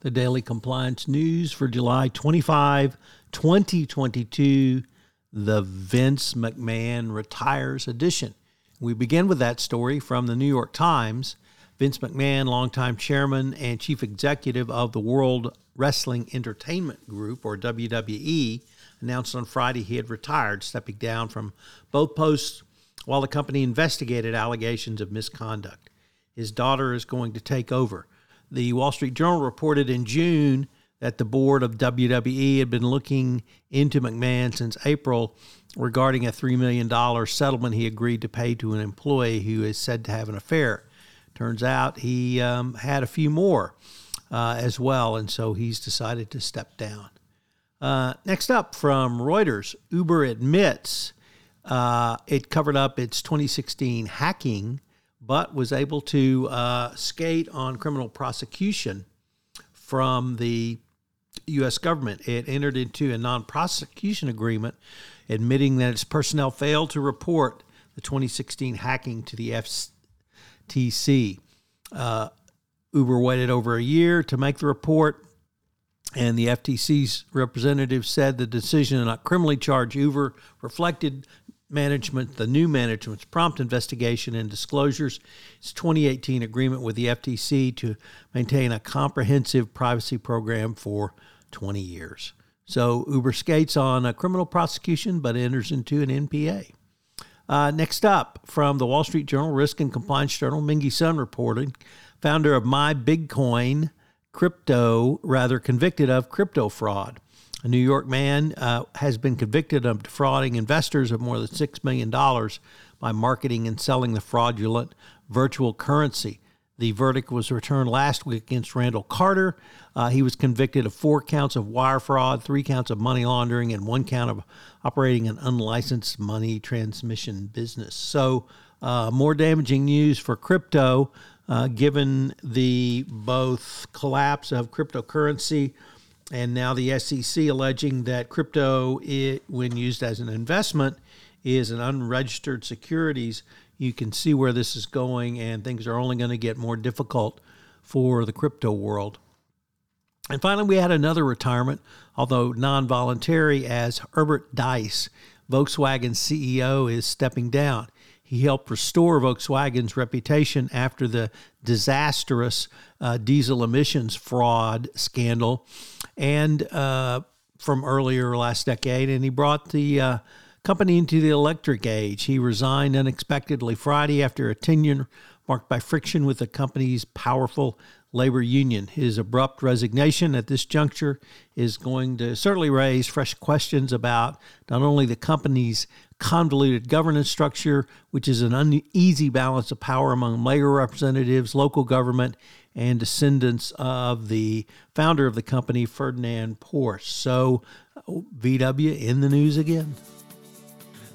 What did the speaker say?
The Daily Compliance News for July 25, 2022, the Vince McMahon Retires Edition. We begin with that story from the New York Times. Vince McMahon, longtime chairman and chief executive of the World Wrestling Entertainment Group, or WWE, announced on Friday he had retired, stepping down from both posts while the company investigated allegations of misconduct. His daughter is going to take over. The Wall Street Journal reported in June that the board of WWE had been looking into McMahon since April regarding a $3 million settlement he agreed to pay to an employee who is said to have an affair. Turns out he had a few more as well, and so he's decided to step down. Next up from Reuters, Uber admits it covered up its 2016 hacking but was able to skate on criminal prosecution from the U.S. government. It entered into a non-prosecution agreement admitting that its personnel failed to report the 2016 hacking to the FTC. Uber waited over a year to make the report, and the FTC's representative said the decision to not criminally charge Uber reflected the new management's prompt investigation and disclosures. Its 2018 agreement with the FTC to maintain a comprehensive privacy program for 20 years. So Uber skates on a criminal prosecution, but enters into an NPA. Next up, from the Wall Street Journal, Risk and Compliance Journal, Mingy Sun reported, founder of My Big Coin, convicted of crypto fraud. A New York man has been convicted of defrauding investors of more than $6 million by marketing and selling the fraudulent virtual currency. The verdict was returned last week against Randall Carter. He was convicted of 4 counts of wire fraud, 3 counts of money laundering, and 1 count of operating an unlicensed money transmission business. So more damaging news for crypto, given the both collapse of cryptocurrency and now the SEC alleging that crypto, when used as an investment, is an unregistered securities. You can see where this is going, and things are only going to get more difficult for the crypto world. And finally, we had another retirement, although non-voluntary, as Herbert Diess, Volkswagen CEO, is stepping down. He helped restore Volkswagen's reputation after the disastrous diesel emissions fraud scandal and from earlier last decade, and he brought the company into the electric age. He resigned unexpectedly Friday after a tenure marked by friction with the company's powerful labor union. His abrupt resignation at this juncture is going to certainly raise fresh questions about not only the company's convoluted governance structure, which is an uneasy balance of power among labor representatives, local government, and descendants of the founder of the company, Ferdinand Porsche. So, VW in the news again.